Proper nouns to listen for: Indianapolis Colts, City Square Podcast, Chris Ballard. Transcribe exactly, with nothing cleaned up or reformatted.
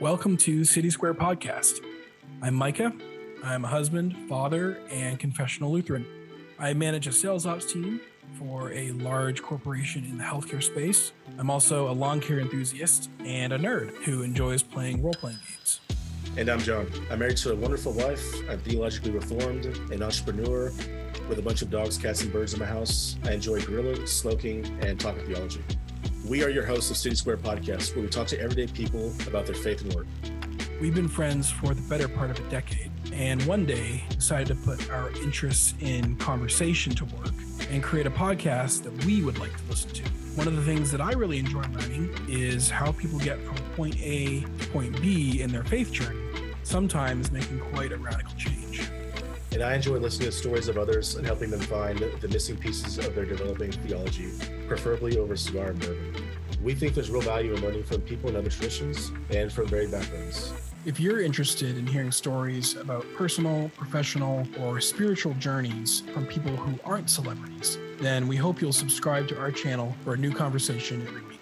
Welcome to City Square Podcast. I'm Micah. I'm a husband, father, and confessional Lutheran. I manage a sales ops team for a large corporation in the healthcare space. I'm also a lawn care enthusiast and a nerd who enjoys playing role-playing games. And I'm John. I'm married to a wonderful wife. I'm theologically reformed, an entrepreneur with a bunch of dogs, cats, and birds in my house. I enjoy grilling, smoking, and talking theology. We are your hosts of City Square Podcast, where we talk to everyday people about their faith and work. We've been friends for the better part of a decade, and one day decided to put our interests in conversation to work and create a podcast that we would like to listen to. One of the things that I really enjoy learning is how people get from point A to point B in their faith journey, sometimes making quite a radical change. And I enjoy listening to stories of others and helping them find the missing pieces of their developing theology, preferably over cigar and bourbon. We think there's real value in learning from people in other traditions and from varied backgrounds. If you're interested in hearing stories about personal, professional, or spiritual journeys from people who aren't celebrities, then we hope you'll subscribe to our channel for a new conversation every week.